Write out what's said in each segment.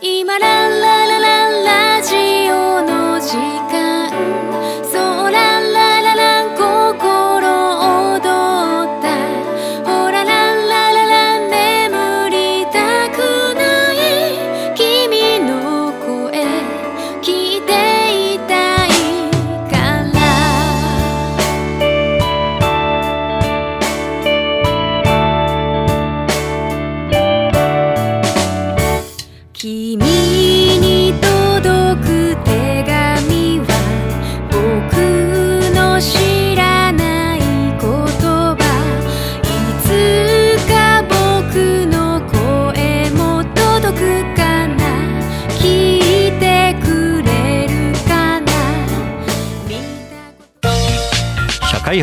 今ランララランラジオの時間、そうランラララン心躍った、ほらランラララン眠りたくない君の声聞いて社会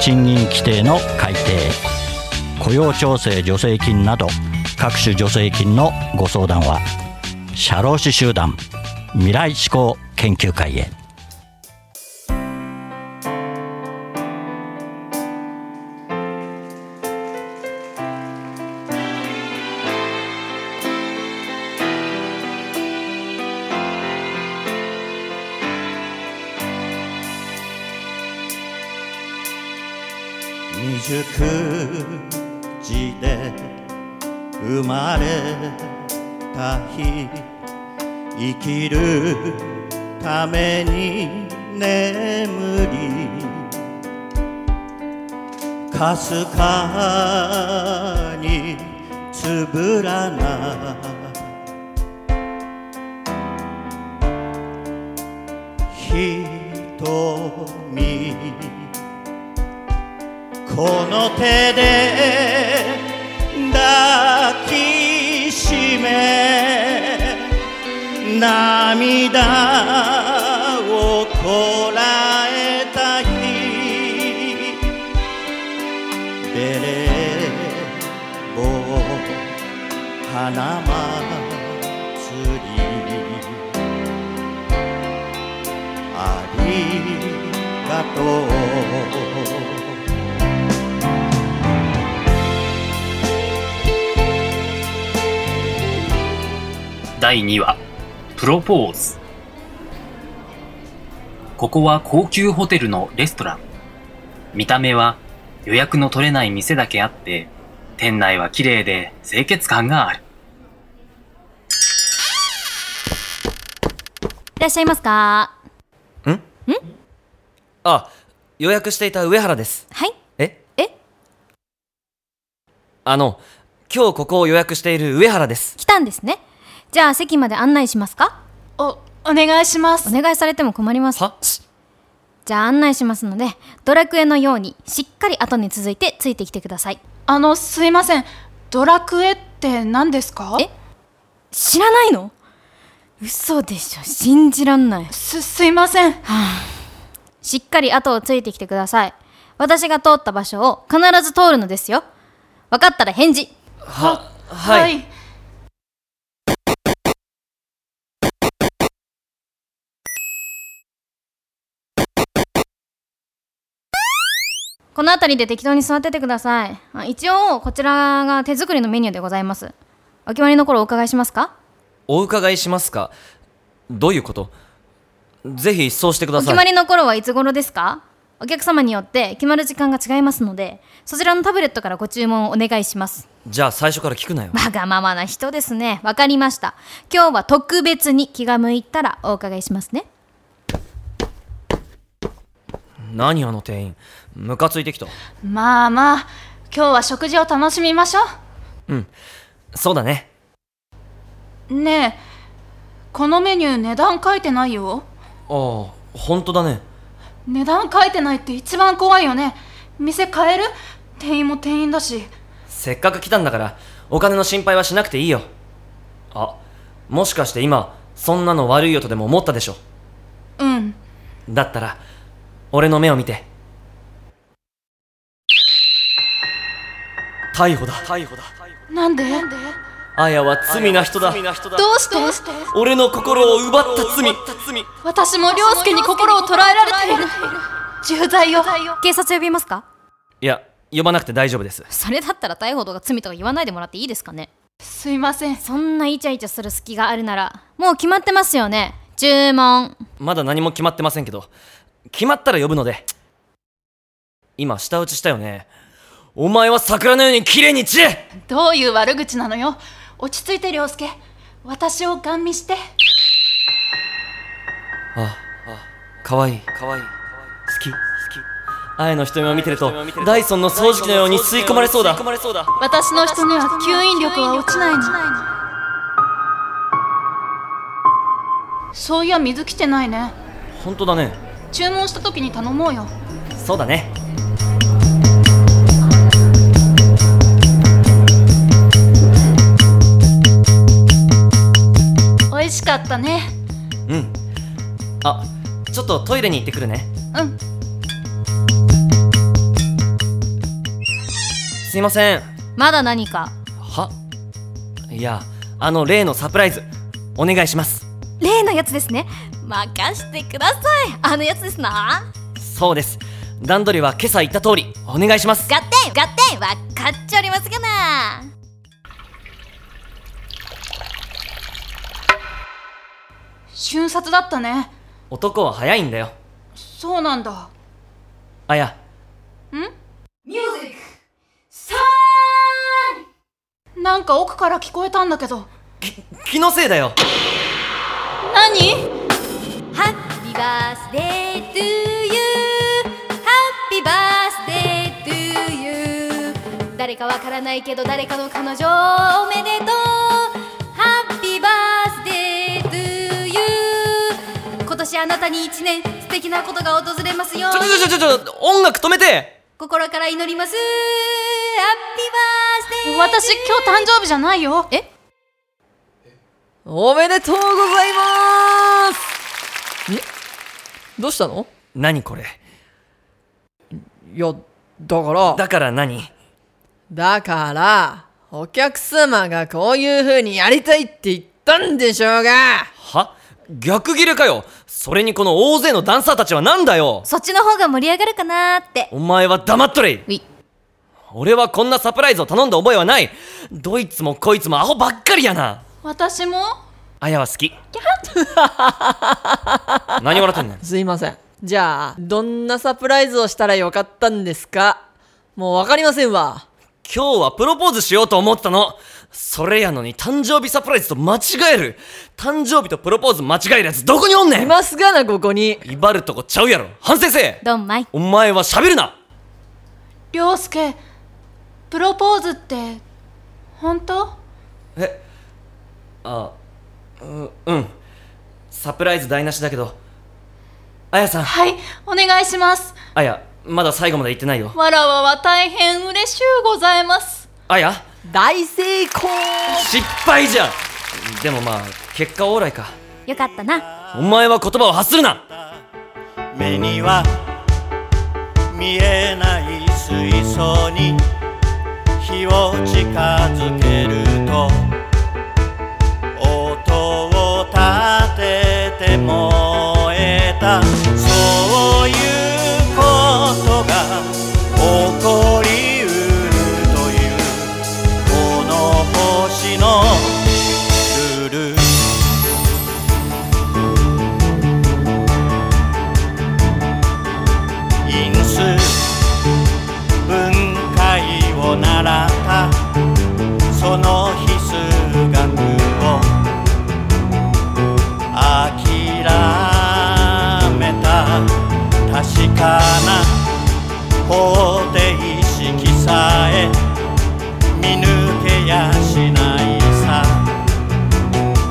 賃金規定の改定、雇用調整助成金など各種助成金のご相談は社労士集団未来志向研究会へ。29時で生まれた日、生きるために眠り、かすかにつぶらな瞳、この手で抱きしめ、涙をこらえた日、ベレー帽花祭り、ありがとう。第2話、プロポーズ。ここは高級ホテルのレストラン。見た目は予約の取れない店だけあって、店内は綺麗で清潔感がある。いらっしゃいますか？あ、予約していた上原です。はい。今日ここを予約している上原です。来たんですね。じゃあ席まで案内しますか？お願いします。お願いされても困ります。は？じゃあ案内しますので、ドラクエのようにしっかり後に続いてついてきてください。すいません、ドラクエって何ですか？知らないの？嘘でしょ、信じらんない。すいません、はあ、しっかり後をついてきてください。私が通った場所を必ず通るのですよ。分かったら返事。はい。この辺りで適当に座っててください。一応こちらが手作りのメニューでございます。お決まりの頃お伺いしますか？お伺いしますか？どういうこと？ぜひそうしてください。お決まりの頃はいつ頃ですか？お客様によって決まる時間が違いますので、そちらのタブレットからご注文をお願いします。じゃあ最初から聞くなよ。わがままな人ですね。わかりました。今日は特別に気が向いたらお伺いしますね。何あの店員、ムカついてきた。まあまあ、今日は食事を楽しみましょう。うん、そうだね。ねえ、このメニュー値段書いてないよ。ああ、ほんとだね。値段書いてないって一番怖いよね。店変える？店員も店員だし。せっかく来たんだからお金の心配はしなくていいよ。あ、もしかして今そんなの悪いよとでも思ったでしょ。うん。だったら俺の目を見て。逮捕だ。なんで？あやは罪な人だ。どうして？俺の心を奪った罪。私も凌介に心を捉えられている。重罪を。警察呼びますか？いや、呼ばなくて大丈夫です。それだったら逮捕とか罪とか言わないでもらっていいですかね。すいません。そんなイチャイチャする隙があるならもう決まってますよね。注文。まだ何も決まってませんけど、決まったら呼ぶので。今舌打ちしたよね。お前は桜のように綺麗に散れ。どういう悪口なのよ。落ち着いて涼介、私をガン見して。かわいい。好き。愛の瞳を見てるとダイソンの掃除機のように吸い込まれそうだ。私の人には吸引力は落ちないの。そういや水来てないね。ほんとだね。注文した時に頼もうよ。そうだね。美味しかったね。うん。あ、ちょっとトイレに行ってくるね。うん。すいません。まだ何か？いや、あの例のサプライズお願いします。例のやつですね。任してください。あのやつですな。そうです。段取りは今朝言った通りお願いします。合点わかっちゃおりますがな。瞬殺だったね。男は早いんだよ。そうなんだ。あや。ん？ミュージックサーン。なんか奥から聞こえたんだけど。気のせいだよ。何？ハッピーバースデートゥーユー、ハッピーバースデートゥーユー。誰かわからないけど誰かの彼女おめでとう。ハッピーバースデー。今年あなたに一年素敵なことが訪れますように。ちょ、音楽止めて。心から祈ります。ハッピーバースデー。私今日誕生日じゃないよ。え？おめでとうございます。どうしたの？何これ？いや、だから何？だからお客様がこういう風にやりたいって言ったんでしょうが。は？逆ギレかよ。それにこの大勢のダンサーたちはなんだよ。そっちの方が盛り上がるかなーって。お前は黙っとれ。俺はこんなサプライズを頼んだ覚えはない。どいつもこいつもアホばっかりやな。私もあやは好き。何笑ってんの？すいません。じゃあどんなサプライズをしたらよかったんですか？もうわかりませんわ。今日はプロポーズしようと思ったの。それやのに誕生日サプライズと間違える。誕生日とプロポーズ間違えるやつどこにおんねん。いますがな、ここに。威張るとこちゃうやろ。反省せえ。どんまい。お前は喋るな。涼介、プロポーズって本当？うん。サプライズ台無しだけど。あやさん。はい、お願いします。あや、まだ最後まで言ってないよ。わらわは大変嬉しゅうございます。あや、大成功。失敗じゃ。でもまあ結果オーライか。よかったな。お前は言葉を発するな。目には見えない水槽に火を近づけると音を立てて燃えた。そういうことが起こりうるというこの星のルール。因確かな方程式さえ見抜けやしないさ。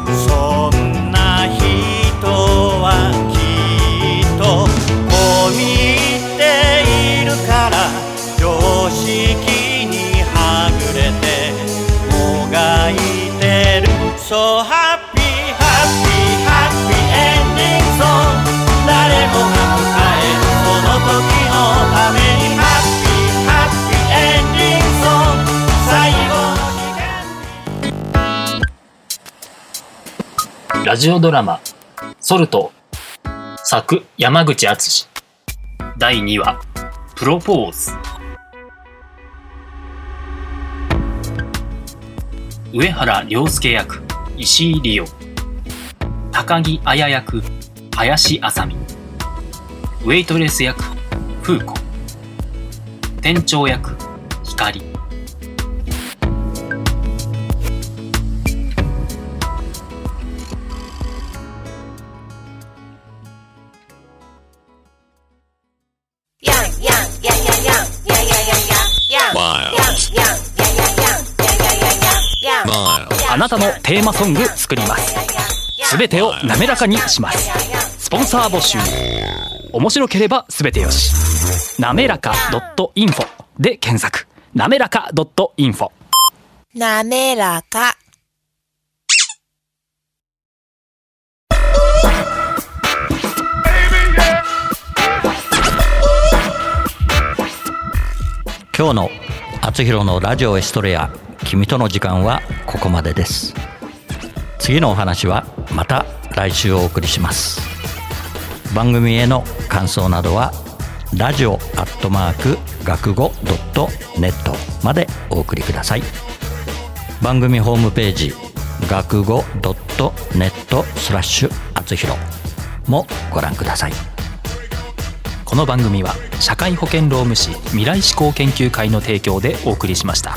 そんな人はきっとこう見ているから、常識にはぐれてもがいてる。So happy happy ending song。 誰もが「その時のためにハッピーハッピーエンディングソング」「最後の試験」ラジオドラマ「ソルト」作山口敦第2話「プロポーズ」。上原涼介役石井理央、高木綾役林あさみ、ウェイトレス役フーコ、店長役光。あなたのテーマソング作ります。すべてを滑らかにします。スポンサー募集。面白ければすべてよし。なめらか .info で検索。なめらか .info。 なめらか。今日のあつひろのラジオエストレア、君との時間はここまでです。次のお話はまた来週お送りします。番組への感想などはradio@学語.net までお送りください。番組ホームページ学語 .net/あつひろ もご覧ください。この番組は社会保険労務士未来志向研究会の提供でお送りしました。